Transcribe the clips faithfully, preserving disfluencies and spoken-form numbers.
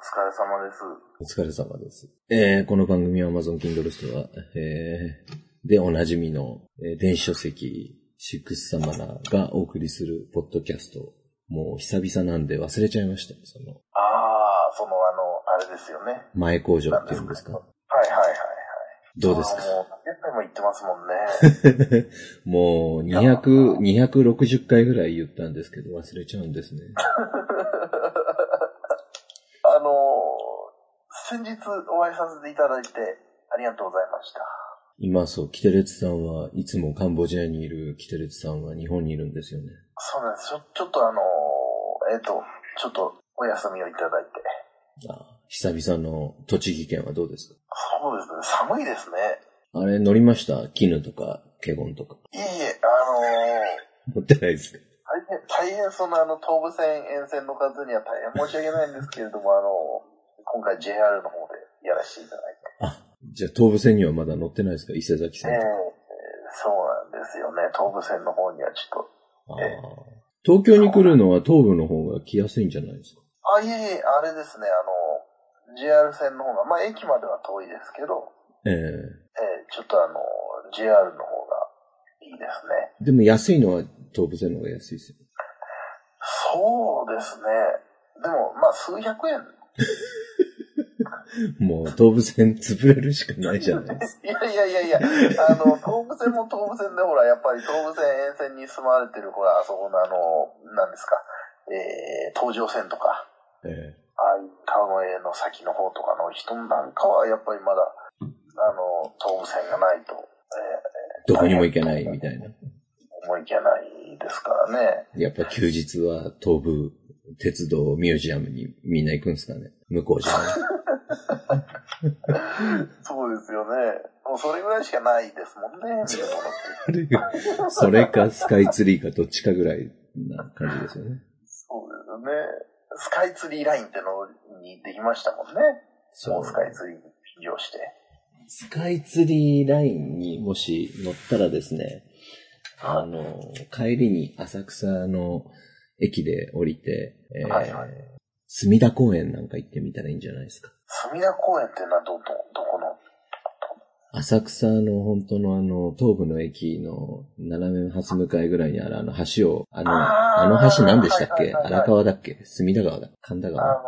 疲れ様です。お疲れ様です。えー、この番組は amazon kindle ストア、えー、でおなじみの、えー、電子書籍シックスサマナーがお送りするポッドキャスト。もう久々なんで忘れちゃいました。そのああ、そのあの、あれですよね。前工場っていうんですか。はいはいはいはい。どうですか。もう何回も言ってますもんね。もうにひゃく、にひゃくろくじゅっかいぐらい言ったんですけど忘れちゃうんですね。あの、先日お会いさせていただいてありがとうございました。今そう、キテレツさんはいつもカンボジアにいるキテレツさんは日本にいるんですよね。そうなんです。ちょ、ちょっとあの、えっと、ちょっとお休みをいただいて。ああ、久々の栃木県はどうですか？そうですね。寒いですね。あれ、乗りました？絹とか、ケゴンとか。いえいえ、あのー、持ってないですか？大変そのあの東武線沿線の方には大変申し訳ないんですけれども、あの今回 ジェイアール の方でやらせていただいて。あ、じゃあ東武線にはまだ乗ってないですか、伊勢崎線とか。えー、そうなんですよね。東武線の方にはちょっと。あ、えー、東京に来るのは東武の方が来やすいんじゃないですか。あ、いえいえ、あれですね、あの ジェイアール 線の方がまあ駅までは遠いですけど、えー、えー、ちょっとあの ジェイアール の方がいいですね。でも安いのは東武線の方が安いですよ。そうですね。でも、まあ、数百円。もう、東武線潰れるしかないじゃないですか。いやいやいやいや、あの、東武線も東武線で、ほら、やっぱり東武線沿線に住まわれてる、ほら、あそこのあの、何ですか、えー、東上線とか、えー、ああいう川越の先の方とかの人なんかは、やっぱりまだ、あの、東武線がないと、えー、どこにも行けないみたいな。もう行けないですからね。やっぱ休日は東武鉄道ミュージアムにみんな行くんですかね。向こうじゃない。そうですよね。もうそれぐらいしかないですもんね。それ、それかスカイツリーかどっちかぐらいな感じですよね。そうですよね。スカイツリーラインってのにできましたもんね。そう。スカイツリーに起業して。スカイツリーラインにもし乗ったらですね、あの、帰りに浅草の駅で降りて、えーはいはい、隅田公園なんか行ってみたらいいんじゃないですか。隅田公園ってのはど、ど、どこの？浅草の本当のあの、東武の駅の斜め端向かいぐらいにあるあの橋を、あの、あ, あの橋何でしたっけ、はいはいはいはい、荒川だっけ、隅田川だ、神田川。あの、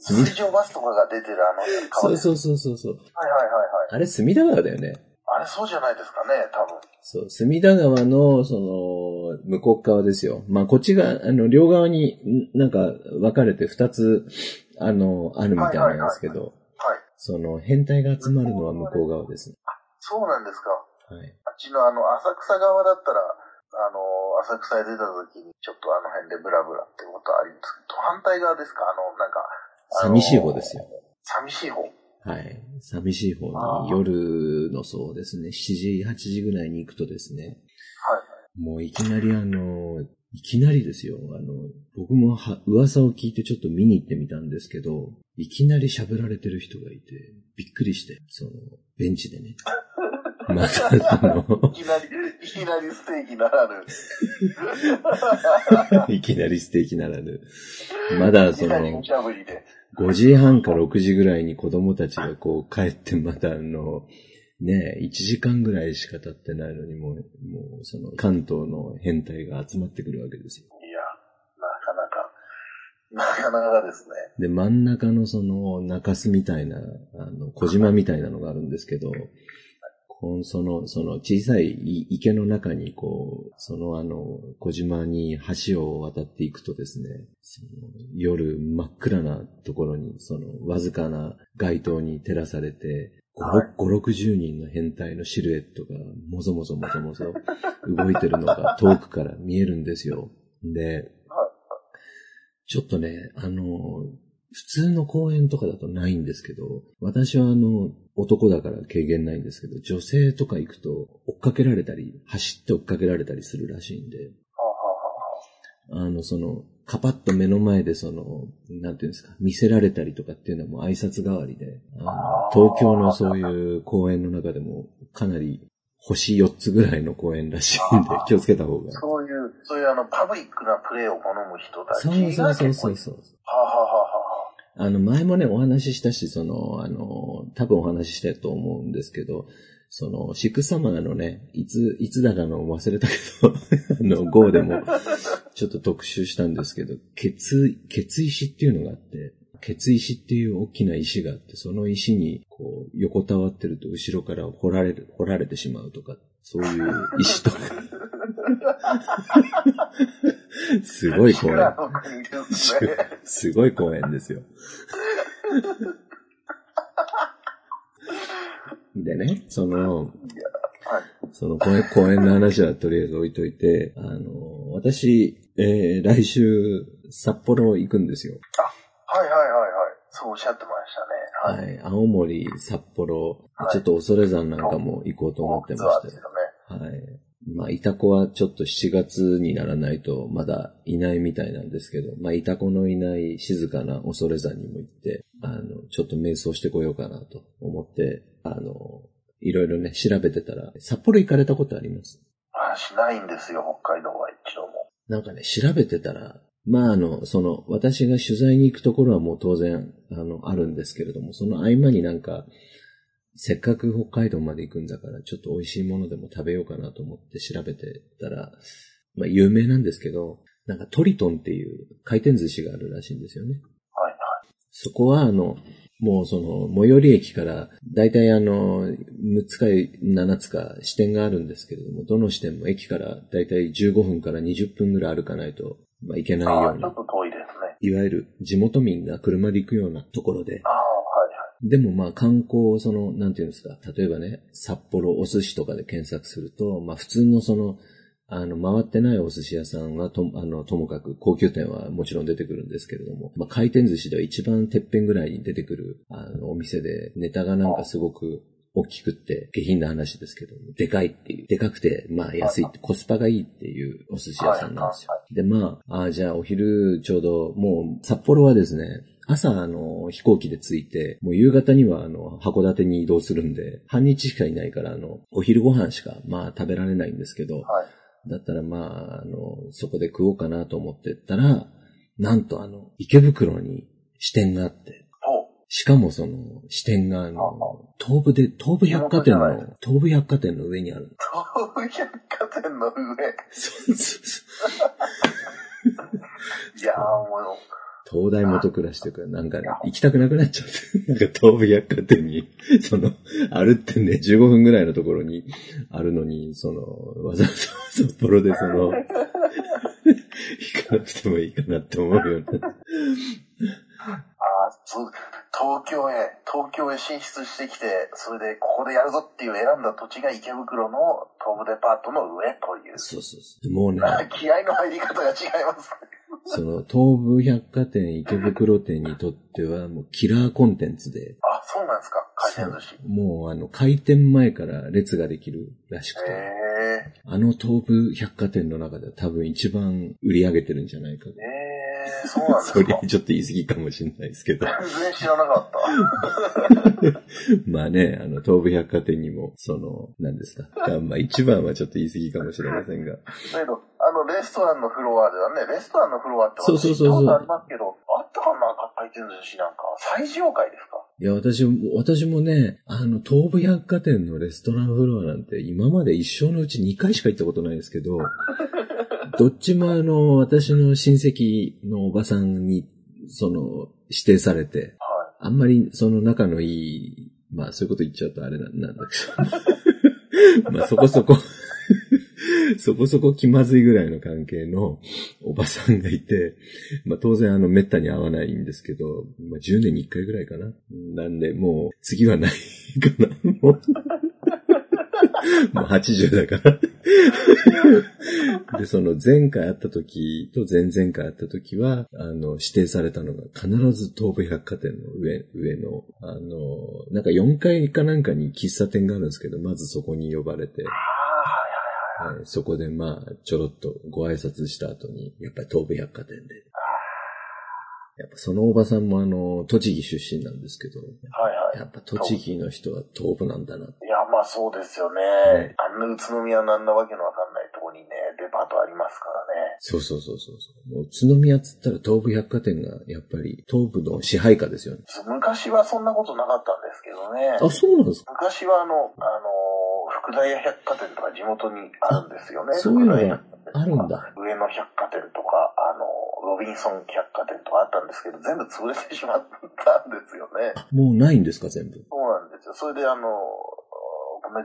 水上バスとかが出てるあの川。そうそうそうそう。はいはいはいはい。あれ隅田川だよね。あれそうじゃないですかね、多分。そう、隅田川の、その、向こう側ですよ。まあ、こっちが、あの、両側になんか分かれて二つ、あの、あるみたいなんですけど、はいはいはいはい、その、変態が集まるのは向こう側ですね。あ、そうなんですか。はい。あっちのあの、浅草側だったら、あの、浅草へ出た時に、ちょっとあの辺でブラブラってことはありますけど、反対側ですか？あの、なんか、寂しい方ですよ。寂しい方。はい。寂しい方に、夜のそうですね、しちじ、はちじぐらいに行くとですね、はい。もういきなりあの、いきなりですよ、あの、僕もは噂を聞いてちょっと見に行ってみたんですけど、いきなり喋られてる人がいて、びっくりして、その、ベンチでね。またその、いきなり、いきなりステーキならぬ。いきなりステーキならぬ。まだその、ごじはんかろくじぐらいに子供たちがこう帰ってまたあの、ねえ、いちじかんぐらいしか経ってないのにもう、もうその関東の変態が集まってくるわけですよ。いや、なかなか、なかなかですね。で、真ん中のその中洲みたいな、あの、小島みたいなのがあるんですけど、その、その小さい池の中にこう、そのあの、小島に橋を渡っていくとですね、その夜真っ暗なところに、そのわずかな街灯に照らされて、ごじゅう、ろくじゅうにんの変態のシルエットがもぞもぞもぞもぞ動いてるのが遠くから見えるんですよ。で、ちょっとね、あの、普通の公園とかだとないんですけど、私はあの、男だから経験ないんですけど、女性とか行くと追っかけられたり、走って追っかけられたりするらしいんで、あの、その、カパッと目の前でその、なんていうんですか、見せられたりとかっていうのも挨拶代わりで、あの、東京のそういう公園の中でもかなり星よっつぐらいの公園らしいんで、気をつけた方が。そういう、そういうあの、パブリックなプレイを好む人たちが結構いる。そうそうそうそう。ははははは。あの、前もね、お話ししたし、その、あの、多分お話ししたと思うんですけど、その、シックサマーのね、いつ、いつだかの忘れたけど、あの、ゴーでも、ちょっと特集したんですけど、血、血石っていうのがあって、血石っていう大きな石があって、その石に、こう、横たわってると後ろから掘られる、掘られてしまうとか、そういう石とか。すごい公園。すごい公園ですよ。でね、その、その公園、公園の話はとりあえず置いといて、あの、私、えー、来週、札幌行くんですよ。あ、はいはいはいはい。そうおっしゃってましたね。はい。はい、青森、札幌、はい、ちょっと恐山なんかも行こうと思ってまして。そうですね。はい。まあ、イタコはちょっとしちがつにならないとまだいないみたいなんですけど、まあ、イタコのいない静かな恐山にも行って、あの、ちょっと瞑想してこようかなと思って、あの、いろいろね、調べてたら、札幌行かれたことあります？あ、しないんですよ、北海道は一度も。なんかね、調べてたら、まあ、あの、その、私が取材に行くところはもう当然、あの、あるんですけれども、その合間になんか、せっかく北海道まで行くんだから、ちょっと美味しいものでも食べようかなと思って調べてたら、まあ有名なんですけど、なんかトリトンっていう回転寿司があるらしいんですよね。はいはい。そこはあの、もうその、最寄り駅から、だいたいあの、むつかななつか支店があるんですけれども、どの支店も駅からだいたいじゅうごふんからにじゅっぷんぐらい歩かないと、まあいけないような。あ、ちょっと遠いですね。いわゆる地元民が車で行くようなところで。あでもまあ観光、その、なんていうんですか、例えばね、札幌お寿司とかで検索すると、まあ普通のその、あの、回ってないお寿司屋さんはと、あの、ともかく高級店はもちろん出てくるんですけれども、まあ回転寿司では一番てっぺんぐらいに出てくる、あの、お店で、ネタがなんかすごく大きくって、下品な話ですけど、でかいっていう、でかくて、まあ安いって、コスパがいいっていうお寿司屋さんなんですよ。でまあ、ああ、じゃあお昼ちょうど、もう札幌はですね、朝、あの、飛行機で着いて、もう夕方には、あの、函館に移動するんで、半日しかいないから、あの、お昼ご飯しか、まあ、食べられないんですけど、はい、だったら、まあ、あの、そこで食おうかなと思ってったら、なんと、あの、池袋に支店があって、しかもその、支店が、あの、東武で、東武百貨店の、東武百貨店の上にある。東武百貨店の上そうそうそう。いやー、もう、東大元暮らしとか、なんか行きたくなくなっちゃって、なんか東武百貨店に、その、歩ってね、じゅうごふんぐらいのところにあるのに、その、わざわざ札幌でその、行かなくてもいいかなって思うよね。ああ、そう、東京へ、東京へ進出してきて、それでここでやるぞっていう選んだ土地が池袋の東武デパートの上という。そうそうそう。もうね。気合の入り方が違いますね。その、東武百貨店、池袋店にとっては、もう、キラーコンテンツで。あ、そうなんですか？回転寿司。もう、あの、開店前から列ができるらしくて。あの、東武百貨店の中では多分一番売り上げてるんじゃないか。えー、そうなんですか？それちょっと言い過ぎかもしれないですけど。全然知らなかった。まあね、あの、東武百貨店にも、その、何ですか。まあ、一番はちょっと言い過ぎかもしれませんが。あの、レストランのフロアではね、レストランのフロアって私、ちょっとありますけど、あったかな、回転寿司なんか。最上階ですか？いや、私も、私もね、あの、東武百貨店のレストランフロアなんて、今まで一生のうちにかいしか行ったことないですけど、どっちもあの、私の親戚のおばさんに、その、指定されて、はい、あんまりその仲のいい、まあ、そういうこと言っちゃうとあれなんだけど、まあ、そこそこ、そこそこ気まずいぐらいの関係のおばさんがいて、まあ当然あの滅多に会わないんですけど、まあじゅうねんにいっかいぐらいかな。なんでもう次はないかな。もうもうはちじゅうだから。で、その前回会った時と前々回会った時は、あの、指定されたのが必ず東武百貨店の上、上の、あの、なんかよんかいかなんかに喫茶店があるんですけど、まずそこに呼ばれて、はい、そこでまあ、ちょろっとご挨拶した後に、やっぱり東武百貨店で。やっぱそのおばさんもあの、栃木出身なんですけど、はいはい、やっぱ栃木の人は東武なんだなって。いや、まあそうですよね。はい、あんな宇都宮なんなわけのわかんないとこにね、デパートありますからね。そうそうそうそう。もう宇都宮っつったら東武百貨店がやっぱり東武の支配下ですよね。昔はそんなことなかったんですけどね。あ、そうなんですか。昔はあの、あの、福田屋百貨店とか地元にあるんですよね。そういうのがあるんだ。上野百貨店とか、あの、ロビンソン百貨店とかあったんですけど、全部潰れてしまったんですよね。もうないんですか、全部。そうなんですよ。それであの、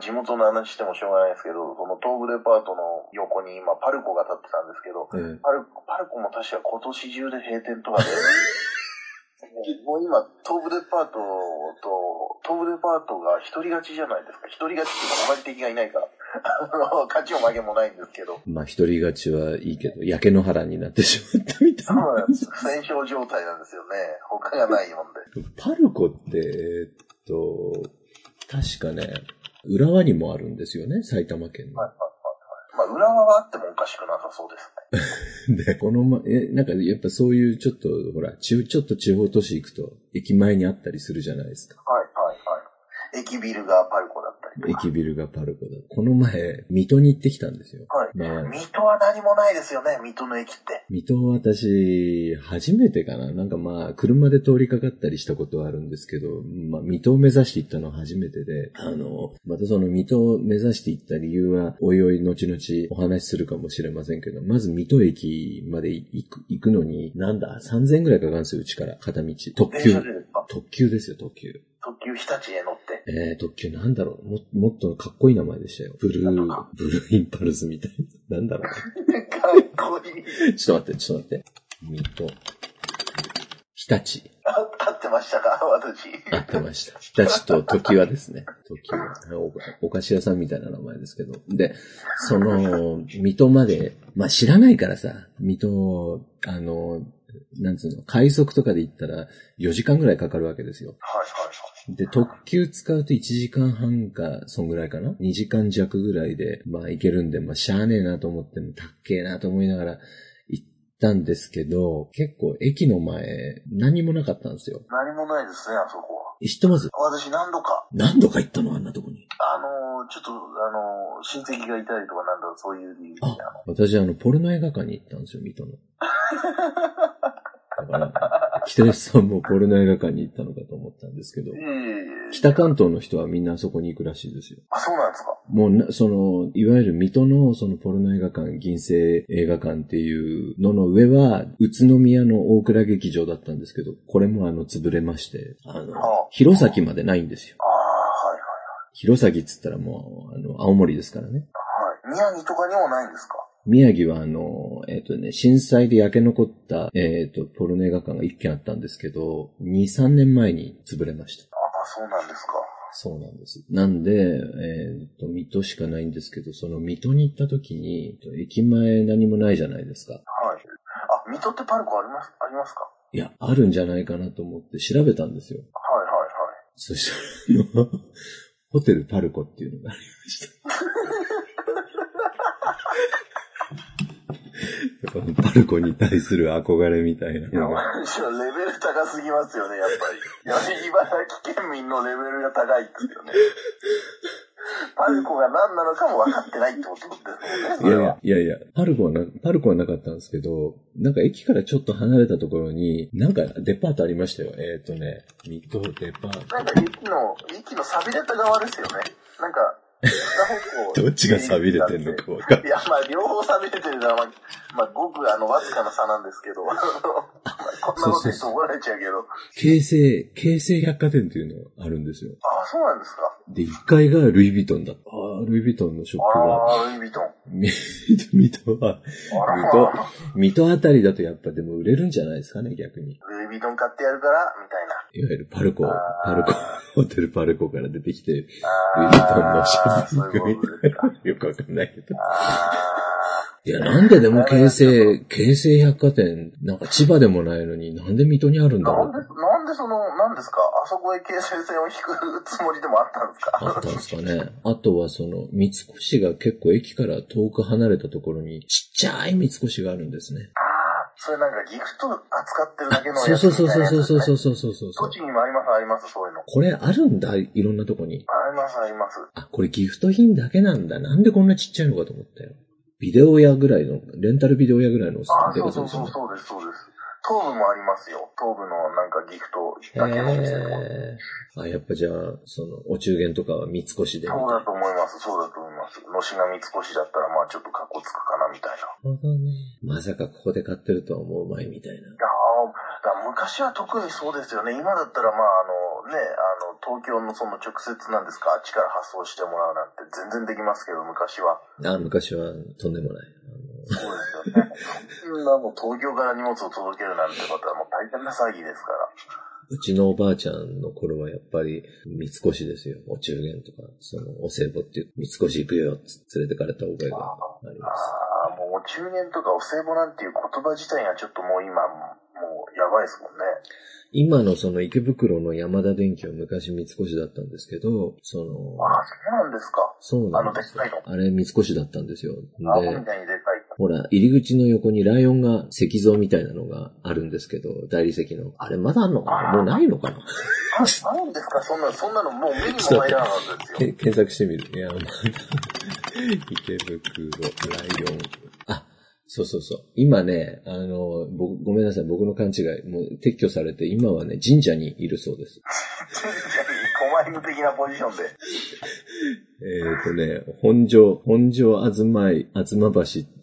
地元の話してもしょうがないですけど、その東武デパートの横に今パルコが立ってたんですけど、うん、パルコ、パルコも確か今年中で閉店とかで、もう今東武デパートと、東武デパートが独り勝ちじゃないですか。独り勝ちっていうかあまり敵がいないから。勝ちも負けもないんですけど。まあ独り勝ちはいいけど、焼け野原になってしまったみたいな。そうなんです。戦勝状態なんですよね。他がないもんで。パルコって、えー、っと、確かね、浦和にもあるんですよね、埼玉県の。はいはいはい、はい。まあ、浦和はあってもおかしくなさそうですね。で、このま、え、なんかやっぱそういうちょっと、ほら、ち、ちょっと地方都市行くと、駅前にあったりするじゃないですか。はいはいはい。駅ビルがパルコだったりとか。駅ビルがパルコだ。この前、水戸に行ってきたんですよ。はい。まあ、水戸は何もないですよね、水戸の駅って。水戸は私、初めてかな。なんかまあ、車で通りかかったりしたことはあるんですけど、まあ、水戸を目指して行ったのは初めてで、あの、またその水戸を目指して行った理由は、おいおい後々お話しするかもしれませんけど、まず水戸駅まで行く、行くのに、なんだ、さんぜんえんくらいかかるんですよ、うちから、片道。特急。特急ですよ、特急。特急日立へ乗って。えー、特急なんだろう。も、もっとかっこいい名前でしたよ。ブルー、ブルーインパルスみたいな。なんだろう。かっこいい。ちょっと待って、ちょっと待って。水戸。日立。あ、合ってましたか私。合ってました。日立と時はですね。時はお、お菓子屋さんみたいな名前ですけど。で、その、水戸まで、まあ、知らないからさ、水戸、あの、なんつうの、快速とかで行ったらよじかんぐらいかかるわけですよ。はいはいはい。で、特急使うといちじかんはんか、そんぐらいかな ?に 時間弱ぐらいで、まあ行けるんで、まあしゃあねえなと思っても、たっけえなと思いながら行ったんですけど、結構駅の前、何もなかったんですよ。何もないですね、あそこは。知ってます？私何度か。何度か行ったのあんなとこに。あのー、ちょっと、あのー、親戚がいたりとかなんだろう、そういう理由で。あ、私あの、ポルノ映画館に行ったんですよ、水戸の。だから、北吉さんもポルノ映画館に行ったのかと思ったんですけど、北関東の人はみんなそこに行くらしいですよ。あ、そうなんですか。もうな、その、いわゆる水戸のそのポルノ映画館、銀星映画館っていうのの上は、宇都宮の大倉劇場だったんですけど、これもあの、潰れまして、あの、弘前までないんですよ。ああ、はいはいはい。弘前っつったらもう、あの、青森ですからね。はい。宮城とかにもないんですか？宮城はあの、えっとね、震災で焼け残った、えっと、ポルノ映画館がいっけんあったんですけど、に、さんねんまえに潰れました。ああ、そうなんですか。そうなんです。なんで、えっと、水戸しかないんですけど、その水戸に行った時に、駅前何もないじゃないですか。はい。あ、水戸ってパルコあります、ありますか？いや、あるんじゃないかなと思って調べたんですよ。はいはいはい。そしたら、ホテルパルコっていうのがありました。パルコに対する憧れみたいな。いや、レベル高すぎますよね、やっぱり。茨城県民のレベルが高いですよね。パルコが何なのかも分かってないってことですよね。いやいやいや、パルコはな、パルコはなかったんですけど、なんか駅からちょっと離れたところに、なんかデパートありましたよ。えっとね、水戸デパート。なんか駅の、駅の錆びれた側ですよね。なんか、どっちが錆びれてんのか分かんない。いや、まあ、両方錆びれてるのは、まあ、まあ、ごくあの、わずかな差なんですけど、まあ、こんなこと言うと怒られちゃうけど。京成、京成百貨店っていうのがあるんですよ。ああ、そうなんですか。で、いっかいがルイ・ヴィトンだった。ああ、ルイ・ヴィトンのショップが。ああ、ルイ・ヴィトン。水戸は、水戸、水戸あたりだとやっぱでも売れるんじゃないですかね、逆に。ルイ・ヴィトン買ってやるから、みたいな。いわゆるパルコ、パルコ、ホテルパルコから出てきて、ルイ・ヴィトンのショップ。よくわかんないけど。いや、なんででも京成、京成百貨店、なんか千葉でもないのに、なんで水戸にあるんだろう。なんで、なんでその、なんですか、あそこへ京成線を引くつもりでもあったんですか？あったんですかね。あとはその、三越が結構駅から遠く離れたところに、ちっちゃい三越があるんですね。それなんかギフト扱ってるだけのやつ、ね。そうそうそうそうそうそうそうそうそう。こっちにもありますありますそういうの。これあるんだいろんなとこに。ありますあります。あ、これギフト品だけなんだ。なんでこんなちっちゃいのかと思ったよ。ビデオ屋ぐらいの、レンタルビデオ屋ぐらいのってことですよね。あ、そうそうそう、そうです、そうです。東部もありますよ。東部のなんかギフトだけの店とか。えー、あ、やっぱじゃあ、その、お中元とかは三越で。そうだと思います、そうだと思います。のしが三越だったら、まあちょっとカッコつくかな、みたいな。なるほどね。まさかここで買ってるとは思うまいみたいな。ああ、だ昔は特にそうですよね。今だったら、まああの、ね、あの、東京のその直接なんですか、あっちから発送してもらうなんて全然できますけど、昔は。ああ、昔はとんでもない。そうですよね。そんなもう東京から荷物を届けるなんてことはもう大変な詐欺ですから。うちのおばあちゃんの頃はやっぱり三越ですよ。お中元とか、そのお歳暮っていう三越行くよって連れてかれた覚えがあります。ああ、もうお中元とかお歳暮なんていう言葉自体がちょっともう今、もうやばいですもんね。今のその池袋の山田電機は昔三越だったんですけど、その、あ、そうなんですか。そうなんですよ。あのでっかいの。あれ三越だったんですよ。あ、みたいにでかい。ほら、入り口の横にライオンが石像みたいなのがあるんですけど、大理石の。あれまだあんのかな？もうないのかな？あ、なんですか？そんな、そんなのもう目にも入らなかったですよ。検索してみる。いや、池袋、ライオン。あ、そうそうそう。今ね、あの、僕、ごめんなさい、僕の勘違い、もう撤去されて、今はね、神社にいるそうです。神社に、狛犬的なポジションで。えっとね、本庄、本庄あずまい、あずま橋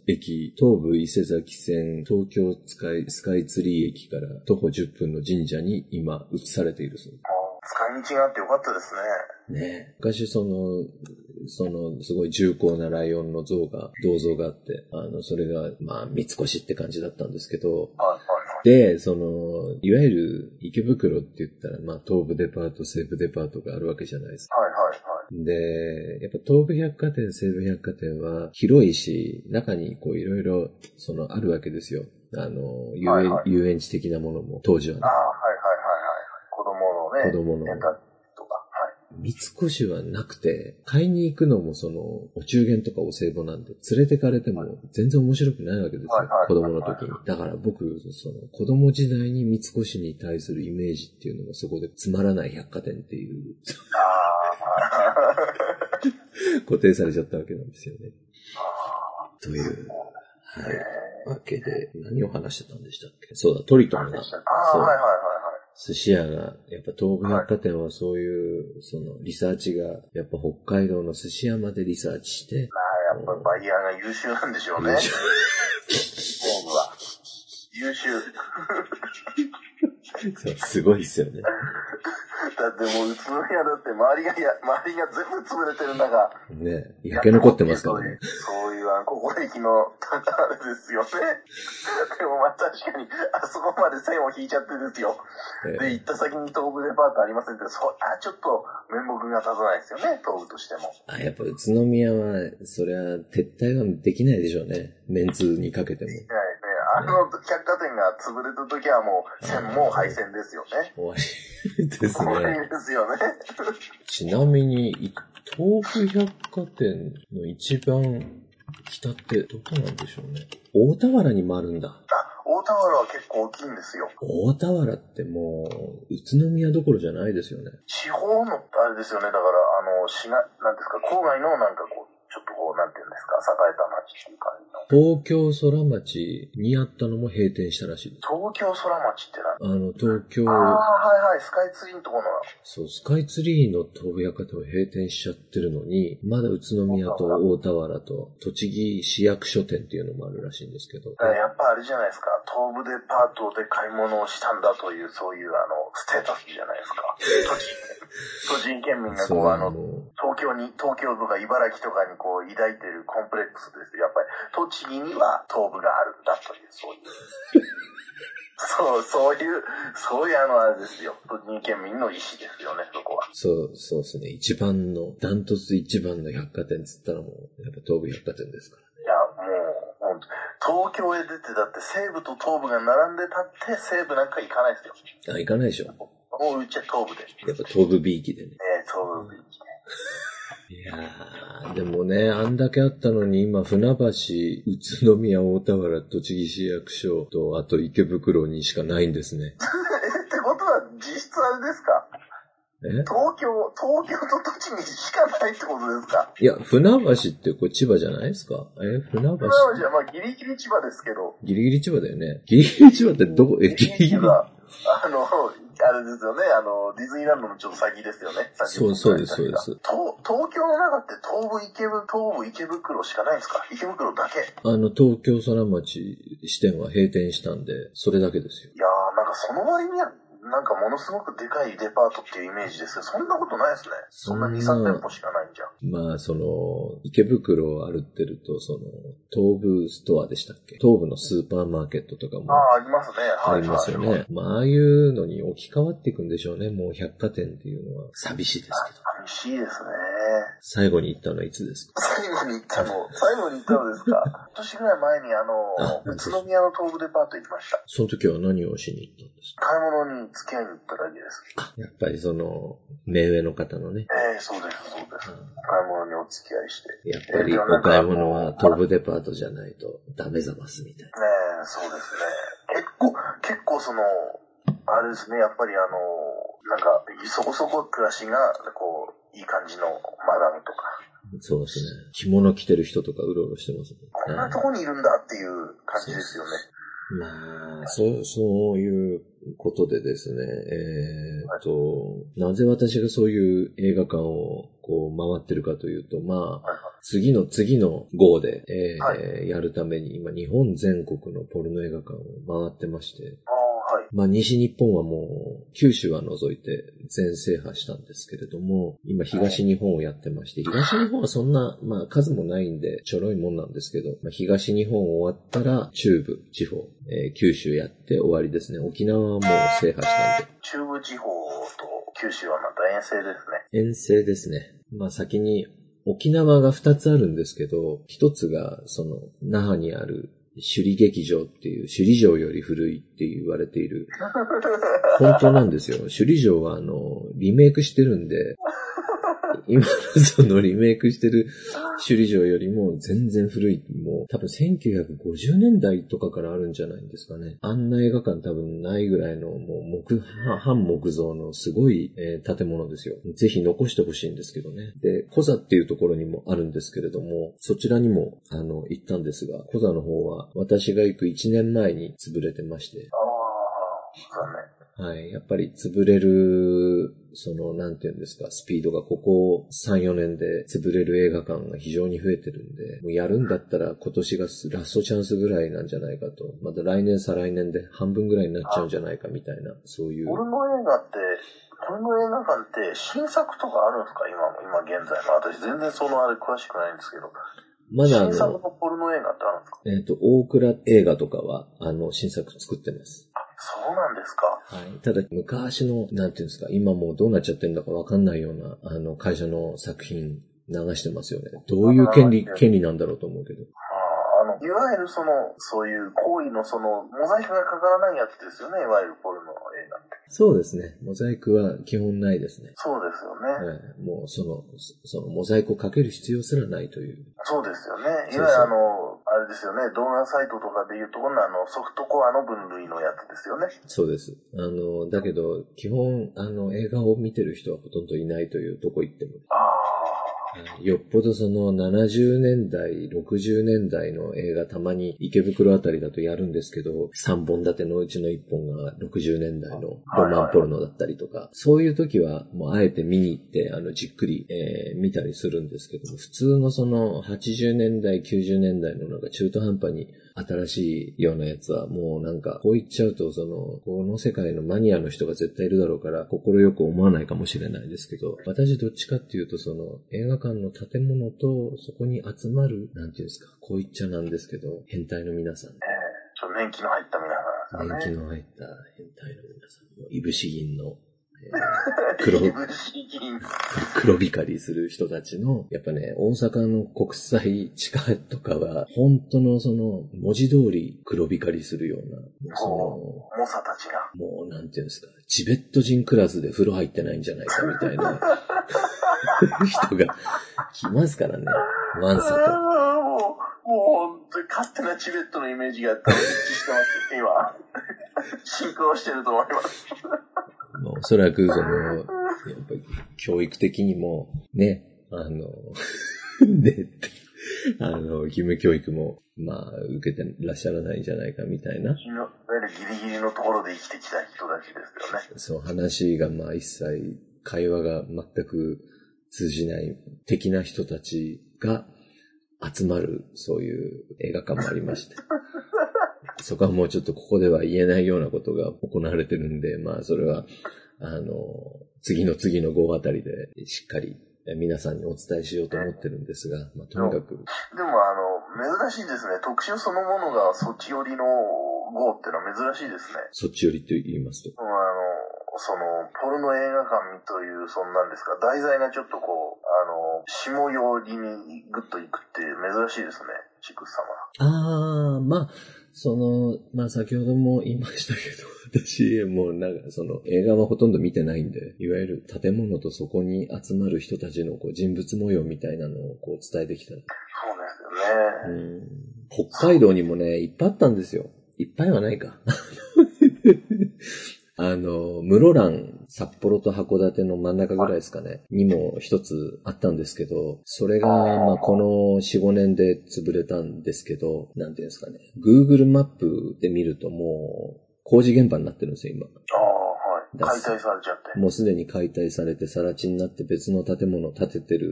駅、東武伊勢崎線、東京スカイ、スカイツリー駅から徒歩じゅっぷんの神社に今、移されているそうです。使い道があってよかったですね。ね、昔その、その、すごい重厚なライオンの像が、銅像があって、あの、それが、まあ、三越って感じだったんですけど、はいはいはい、で、その、いわゆる池袋って言ったら、まあ、東武デパート、西武デパートがあるわけじゃないですか。はいはいはい。で、やっぱ東武百貨店、西武百貨店は広いし、中にこういろいろ、その、あるわけですよ。あの、遊園、はいはい、遊園地的なものも、当時は、ね。ああ、はいはいはいはい。子供のね。子供の。三越はなくて、買いに行くのもその、お中元とかお歳暮なんで、連れてかれても全然面白くないわけですよ、はいはい、子供の時に。だから僕、その、子供時代に三越に対するイメージっていうのがそこでつまらない百貨店っていう、固定されちゃったわけなんですよね。という、はい、わけで、何を話してたんでしたっけ？そうだ、トリトンが。あ、はいはいはい。寿司屋が、やっぱ東武百貨店はそういう、はい、そのリサーチが、やっぱ北海道の寿司屋までリサーチして。ああ、やっぱりバイヤーが優秀なんでしょうね。東武は。優秀。そう、すごいですよね。だってもう宇都宮だって周りがや、周りが全部潰れてる中。ねえ、焼け残ってますからね。そういう、あ、ここで昨日、あれですよね。でもまあ確かに、あそこまで線を引いちゃってですよ。ええ、で、行った先に東武デパートありませんけど、そ、あ、ちょっと面目が立たないですよね、東武としても。あ、やっぱ宇都宮は、そりゃ撤退はできないでしょうね。メンツにかけても。はい。あの百貨店が潰れた時はもう線も廃線ですよね。終わりですね。終わりですよね。ちなみに東武百貨店の一番北ってどこなんでしょうね。大田原にもあるんだ。あ、大田原は結構大きいんですよ。大田原ってもう宇都宮どころじゃないですよね。地方のあれですよね。だからあの市がなんですか、郊外のなんかこう。ちょっとこう、なんていうんですか、栄えた町っていう感じの。東京空町にあったのも閉店したらしいです。東京空町って何？あの、東京。ああ、はいはい、スカイツリーのところの。そう、スカイツリーの東武百貨店は閉店しちゃってるのに、まだ宇都宮と大田原と栃木市役所店っていうのもあるらしいんですけど。やっぱあれじゃないですか、東武デパートで買い物をしたんだという、そういうあの、ステータスじゃないですか。都人県民がこう、あの、東京に、東京とか茨城とかにこう抱いてるコンプレックスです。やっぱり栃木には東部があるんだという、そういう。そう、そういう、そういうあのあれですよ。栃木県民の意思ですよね、そこは。そう、そうですね。一番の、ダントツ一番の百貨店っつったらもう、やっぱ東武百貨店ですからね。いや、もう、もう東京へ出てだって西部と東部が並んでたって、西部なんか行かないですよ。あ、行かないでしょ。もううちは東部で。やっぱ東部 B 機でね。ええ、東部 B 機で。いやー、でもね、あんだけあったのに、今、船橋、宇都宮、大田原、栃木市役所と、あと池袋にしかないんですね。え、ってことは、実質あれですか？え、東京、東京と栃木しかないってことですか？いや、船橋ってこれ千葉じゃないですか？え、船橋。船橋はまあギリギリ千葉ですけど。ギリギリ千葉だよね。ギリギリ千葉ってどこ？え、ギリギリ。千葉。あの、あれですよね、あの、ディズニーランドのちょっと先ですよね。そう、そうです、そうです。東、東京の中って東部池袋、東部池袋しかないんですか？池袋だけ？あの、東京空町支店は閉店したんで、それだけですよ。いやー、なんかその割には、なんかものすごくでかいデパートっていうイメージですけど、そんなことないですね。そんな にさん 店舗しかないんじゃん。まあ、その、池袋を歩ってると、その、東武ストアでしたっけ？東武のスーパーマーケットとかも。ああ、ありますね。はい、ありますよね。はい、まあ、ああいうのに置き換わっていくんでしょうね。もう百貨店っていうのは寂しいですけど。寂しいですね。最後に行ったのはいつですか？最後に行ったの、最後に行ったのですか？半年ぐらい前にあの、宇都宮の東武デパート行きました。その時は何をしに行ったんですか？買い物に付き合いに行っただけです。やっぱりその、目上の方のね。ええー、そうです、そうです。うん、買い物にお付き合いして。やっぱりお買い物は東武デパートじゃないとダメざますみたいな。ねえ、そうですね。結構、結構その、あれですね、やっぱりあの、なんか、そこそこ暮らしが、こう、いい感じのマダムとか。そうですね。着物着てる人とかうろうろしてますもんね。こんなとこにいるんだっていう感じですよね。まあ、そう、そういうことでですね、えー、っと、なぜ私がそういう映画館をこう回ってるかというと、まあ、次の次の号で、えーはい、やるために今日本全国のポルノ映画館を回ってまして、まあ、西日本はもう、九州は除いて全制覇したんですけれども、今東日本をやってまして、東日本はそんな、まあ数もないんで、ちょろいもんなんですけど、まあ、東日本終わったら、中部地方、えー、九州やって終わりですね。沖縄はもう制覇したんで。中部地方と九州はまた遠征ですね。遠征ですね。まあ先に、沖縄がふたつあるんですけど、ひとつが、その、那覇にある、首里劇場っていう、首里城より古いって言われている。本当なんですよ。首里城はあの、リメイクしてるんで、今のそのリメイクしてる首里城よりも全然古い。もう多分せんきゅうひゃくごじゅうねんだいとかからあるんじゃないんですかね。あんな映画館多分ないぐらいのもう木、半木造のすごい、えー、建物ですよ。ぜひ残してほしいんですけどね。で、コザっていうところにもあるんですけれども、そちらにもあの行ったんですが、コザの方は私が行くいちねんまえに潰れてまして。はい。やっぱり潰れる、その、なんていうんですか、スピードがここさん、よねんで潰れる映画館が非常に増えてるんで、もうやるんだったら今年がラストチャンスぐらいなんじゃないかと、また来年再来年で半分ぐらいになっちゃうんじゃないかみたいな、そういう。俺の映画って、この映画館って新作とかあるんですか？今も、今現在も。私全然そのあれ詳しくないんですけど。まだあの、新作のポルノ映画ってあるんですか？えっと、大倉映画とかは、あの、新作作ってます。そうなんですか。はい。ただ、昔の、なんていうんですか、今もうどうなっちゃってるんだかわかんないような、あの、会社の作品流してますよね。どういう権利、権利なんだろうと思うけど。あの、いわゆるその、そういう行為のその、モザイクがかからないやつですよね、いわゆるポルノ映画って。そうですね。モザイクは基本ないですね。そうですよね。はい。もうその、そのモザイクをかける必要すらないという。そうですよね。いわゆるあの、あれですよね、動画サイトとかでいうところのあの、ソフトコアの分類のやつですよね。そうです。あの、だけど、基本、あの、映画を見てる人はほとんどいないという、どこ行っても。ああ。よっぽどそのななじゅうねんだい、ろくじゅうねんだいの映画たまに池袋あたりだとやるんですけど、さんぼん立てのうちのいっぽんがろくじゅうねんだいのロマンポルノだったりとか、そういう時はもうあえて見に行って、あの、じっくり、えー、見たりするんですけど、普通のそのはちじゅうねんだい、きゅうじゅうねんだいのなんか中途半端に新しいようなやつはもうなんか、こう言っちゃうとその、この世界のマニアの人が絶対いるだろうから、心よく思わないかもしれないですけど、私どっちかっていうとその、映画館の建物とそこに集まる、なんていうんですか、こう言っちゃなんですけど、変態の皆さん。ええー、ちょっと年季の入った皆さんですね。年季の入った変態の皆さんの、いぶし銀の、えー、黒、黒光りする人たちの、やっぱね、大阪の国際地下とかは、本当のその、文字通り黒光りするような、その、猛者たちが。もう、なんていうんですか、チベット人クラスで風呂入ってないんじゃないかみたいな。人が来ますからね。ワンサと。もう、もう本当に勝手なチベットのイメージが多分一致してます。今、進行してると思います。おそらくその、やっぱり教育的にもね、あのであの義務教育もまあ受けてらっしゃらないんじゃないかみたいな、いわゆるギリギリのところで生きてきた人たちですよね。そう、話がまあ一切会話が全く通じない的な人たちが集まる、そういう映画館もありましてそこはもうちょっとここでは言えないようなことが行われてるんで、まあそれはあの次の次の号あたりでしっかり皆さんにお伝えしようと思ってるんですが、まあ、とにかく。でもあの、珍しいですね。特集そのものがそっち寄りの号ってのは珍しいですね。そっち寄りと言いますと、うん、あの、その、ポルノ映画館という、そんなんですか、題材がちょっとこう、あの、下寄りにグッと行くって珍しいですね、シクス様。ああ、まあ、その、まあ先ほども言いましたけど、私、もうなんかその映画はほとんど見てないんで、いわゆる建物とそこに集まる人たちのこう人物模様みたいなのをこう伝えてきた。そうですよね。うん。北海道にもね、いっぱいあったんですよ。いっぱいはないか。あの、室蘭、札幌と函館の真ん中ぐらいですかね、にも一つあったんですけど、それが、まあ、このよん、ごねんで潰れたんですけど、なんていうんですかね、Google マップで見るともう、工事現場になってるんですよ、今。ああ、はい。解体されちゃって。もうすでに解体されて、更地になって別の建物を建ててる、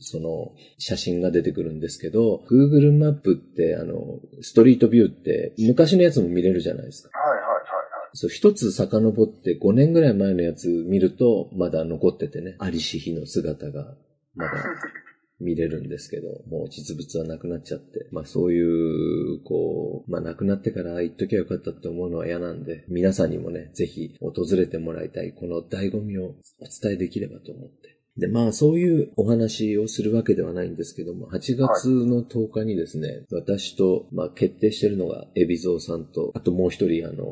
その、写真が出てくるんですけど、Google マップって、あの、ストリートビューって、昔のやつも見れるじゃないですか。はいはい。そう、一つ遡ってごねんぐらい前のやつ見ると、まだ残っててね、在りし日の姿が、まだ見れるんですけど、もう実物はなくなっちゃって。まあそういう、こう、まあなくなってから行っときゃよかったって思うのは嫌なんで、皆さんにもね、ぜひ訪れてもらいたい、この醍醐味をお伝えできればと思って。で、まあそういうお話をするわけではないんですけども、はちがつのとおかにですね、はい、私と、まあ決定してるのが、エビゾーさんと、あともう一人、あの、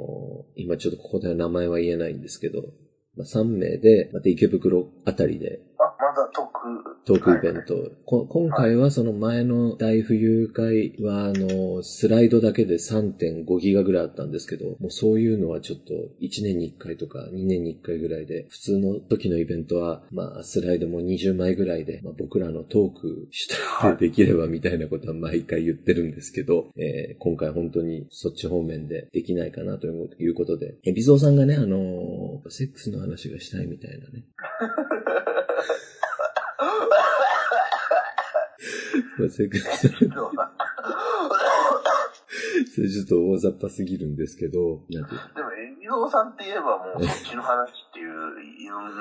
今ちょっとここでは名前は言えないんですけど、まあ、さんめいで、また池袋あたりで、あ、まだトーク、トークイベント、はいこ。今回はその前の大浮遊会は、あの、スライドだけで さんてんごギガぐらいあったんですけど、もうそういうのはちょっといちねんにいっかいとかにねんにいっかいぐらいで、普通の時のイベントは、まあ、スライドもにじゅうまいぐらいで、まあ、僕らのトークしたらできればみたいなことは毎回言ってるんですけど、えー、今回本当にそっち方面でできないかなということで、海老蔵さんがね、あのー、セックスの話がしたいみたいなね。セックスそれちょっと大雑把すぎるんですけど、なんてでもエビゾーさんって言えばもうそっちの話っていう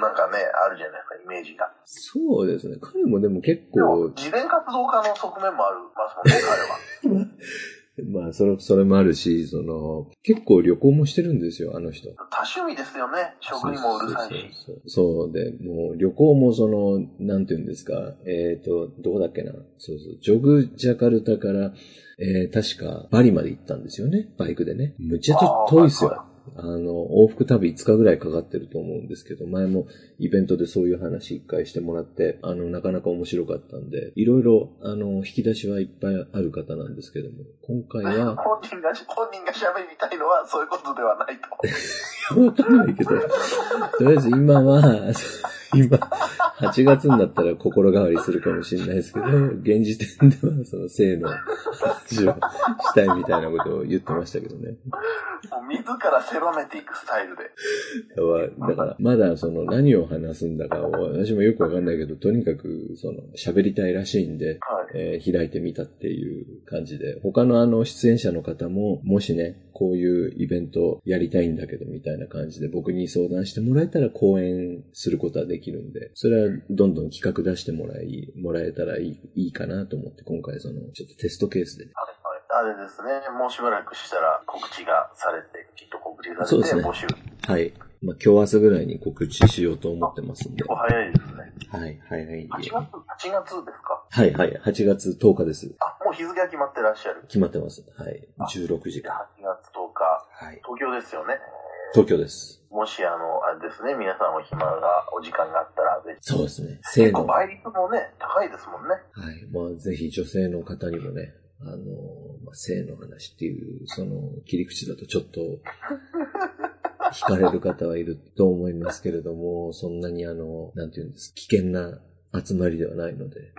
なんかねあるじゃないですか、イメージが。そうですね、彼もでも結構慈善活動家の側面もあるますもんね、彼は。まあそれそれもあるし、その結構旅行もしてるんですよ、あの人。多趣味ですよね、食にもうるさいし。そうそうそうそう。そうで、もう旅行もそのなんていうんですか、えっとどこだっけな、そうそう、ジョグジャカルタから。えー、確か、バリまで行ったんですよね。バイクでね。むちゃくちゃ遠いですよ。あの、往復多分いつかぐらいかかってると思うんですけど、前もイベントでそういう話一回してもらって、あの、なかなか面白かったんで、いろいろ、あの、引き出しはいっぱいある方なんですけども、今回は。本人が、本人が喋りたいのはそういうことではないと。わかんないけど、とりあえず今は、今、はちがつになったら心変わりするかもしれないですけど、現時点ではその性の話をしたいみたいなことを言ってましたけどね。自ら狭めていくスタイルで。だから、まだその何を話すんだかを私もよくわかんないけど、とにかくその喋りたいらしいんで、えー、開いてみたっていう感じで、他のあの出演者の方も、もしね、こういうイベントやりたいんだけどみたいな感じで僕に相談してもらえたら講演することはできるんで、それはどんどん企画出してもらい、もらえたらいい、いいかなと思って今回そのちょっとテストケースで。あれですね、もうしばらくしたら告知がされて、きっと告知がされて募集。そうですね。はい。まあ、今日明日ぐらいに告知しようと思ってますんで。結構早いですね。はい、早い。はちがつ、はちがつですか？はい、はい。はちがつとおかです。あ、もう日付が決まってらっしゃる？決まってます。はい。じゅうろくじから。はちがつとおか。はい。東京ですよね。東京です。もしあの、あれですね、皆さんお暇が、お時間があったら、ぜひ。そうですね。結構倍率もね、高いですもんね。はい。まあ、ぜひ女性の方にもね、あの、まあ、性の話っていう、その、切り口だとちょっと、惹かれる方はいると思いますけれども、そんなにあの、なんていうんです、危険な集まりではないので。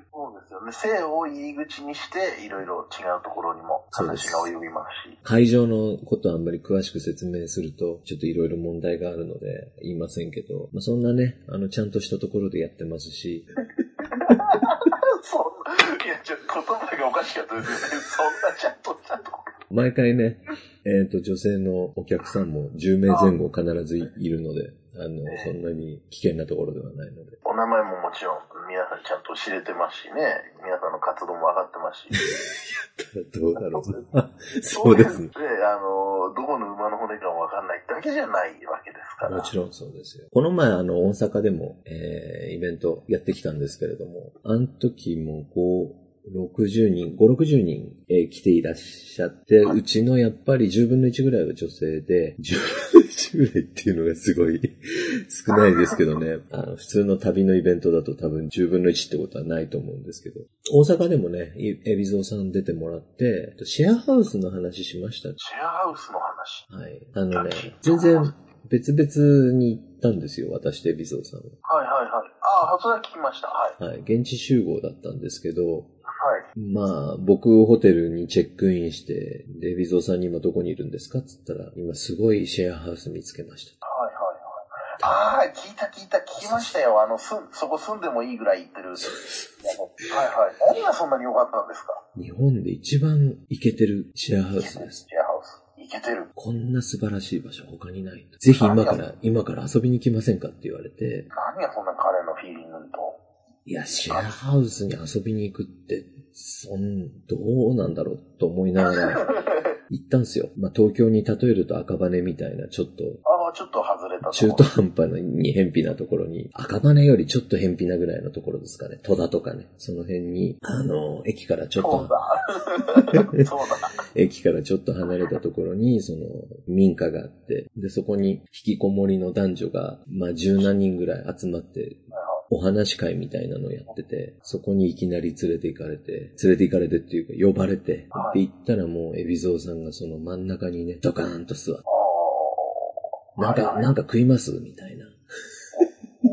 性を入り口にしていろいろ違うところにも話が及びますし、会場のことはあんまり詳しく説明するとちょっといろいろ問題があるので言いませんけど、まあ、そんなねあのちゃんとしたところでやってますしそんないやちょ言葉がおかしかったですよね。そんなちゃんとしたところ毎回ね、えっと女性のお客さんもじゅうめいぜん後必ずいるので、あの、ね、そんなに危険なところではないので。お名前ももちろん皆さんちゃんと知れてますしね、皆さんの活動も上がってますし。どうだろうな。そうですね。あの、どこの馬の骨かもわかんないだけじゃないわけですから。もちろんそうですよ。この前あの大阪でも、えー、イベントやってきたんですけれども、あの時もこう、ろくじゅうにん、ごじゅうろくじゅうにん、えー、来ていらっしゃって、うちのやっぱりじゅうぶんのいちぐらいは女性で、じゅうぶんのいちぐらいっていうのがすごい少ないですけどね。あの、普通の旅のイベントだと多分じゅうぶんのいちってことはないと思うんですけど。大阪でもね、海老蔵さん出てもらって、シェアハウスの話しました。シェアハウスの話？はい。あのね、全然別々に行ったんですよ、私と海老蔵さんは。はいはいはい。ああ、それは聞きました。はい。はい。現地集合だったんですけど、はい、まあ僕ホテルにチェックインして、で海老蔵さんに今どこにいるんですかっつったら、今すごいシェアハウス見つけました。はいはいはい。ああ、聞いた聞いた聞きましたよ。あのすそこ住んでもいいぐらい行ってるはいはい。何がそんなに良かったんですか？日本で一番イケてるシェアハウスです。シェアハウスイケてる。こんな素晴らしい場所他にない。ぜひ今から今から遊びに来ませんかって言われて、何がそんな彼のフィーリングと。いや、シェアハウスに遊びに行くって、そん、どうなんだろうと思いながら、行ったんですよ。まあ、東京に例えると赤羽みたいな、ちょっと、ああ、ちょっと外れた。中途半端に偏僻なところに、赤羽よりちょっと偏僻なぐらいのところですかね。戸田とかね。その辺に、あの、駅からちょっと、そうだそうだ駅からちょっと離れたところに、その、民家があって、で、そこに、引きこもりの男女が、まあ、十何人ぐらい集まって、お話会みたいなのをやってて、そこにいきなり連れて行かれて、連れて行かれてっていうか呼ばれて、はい、って言ったらもう海老蔵さんがその真ん中にね、ドカーンと座って、なんか、はいはい、なんか食いますみたいな。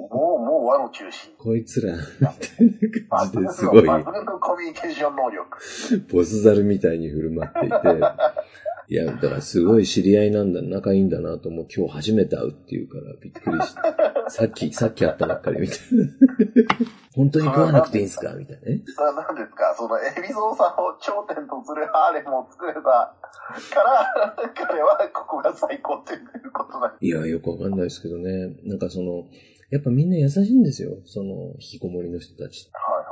もう、もう和の中心。こいつら、すごい。バズのコミュニケーション能力。ボスザルみたいに振る舞っていて、いや、だからすごい知り合いなんだ、仲いいんだなと思う。今日初めて会うっていうからびっくりして。さっき、さっき会ったばっかりみたいな。本当に食わなくていいんですかみたいなね。なんですか、その、海老蔵さんを頂点とするハーレムを作れたから、彼はここが最高っていうことだ。いや、よくわかんないですけどね。なんかその、やっぱみんな優しいんですよ。その、引きこもりの人たち。はいはい。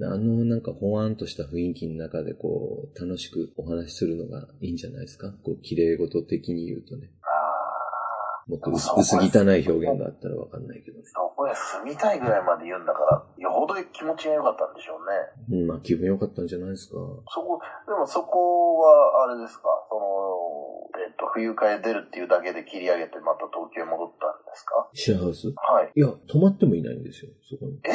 あのなんかほわんとした雰囲気の中でこう楽しくお話しするのがいいんじゃないですか。こう綺麗事的に言うとね。もっと 薄, 薄汚い表現があったらわかんないけどね。そこへ住みたいぐらいまで言うんだから、よほど気持ちが良かったんでしょうね。うん、まあ気分良かったんじゃないですか。そこ、でもそこはあれですか、その、えっと、冬会出るっていうだけで切り上げてまた東京へ戻ったんですか？シェアハウス？はい。いや、泊まってもいないんですよ、そこに。ええ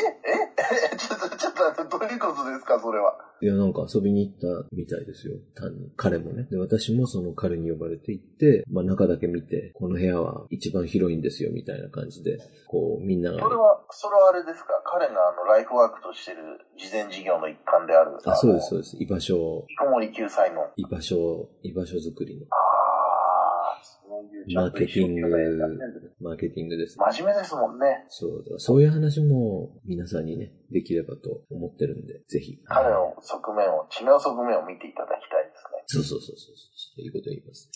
えちょっと、ちょっと、どういうことですか、それは。いや、なんか遊びに行ったみたいですよ、単に。彼もね。で、私もその彼に呼ばれて行って、まあ中だけ見て、この部屋は一番広いんですよ、みたいな感じで、こう、みんなが。それは、それはあれですか、彼があの、ライフワークとしてる慈善事業の一環である。あ、そうです、そうです。居場所を。引きこもり救済の。居場所を、居場所作りの。マーケティング、マーケティングです。真面目ですもんね。そうだ。そういう話も皆さんにね、できればと思ってるんで、ぜひ。彼の側面を、違う側面を見ていただきたいですね。そうそうそうそう。いいこと言います。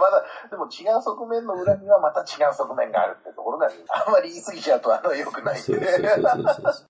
まだ、でも違う側面の裏にはまた違う側面があるってところだね。あんまり言い過ぎちゃうとあの良くないんで。そうそうそうそうそう。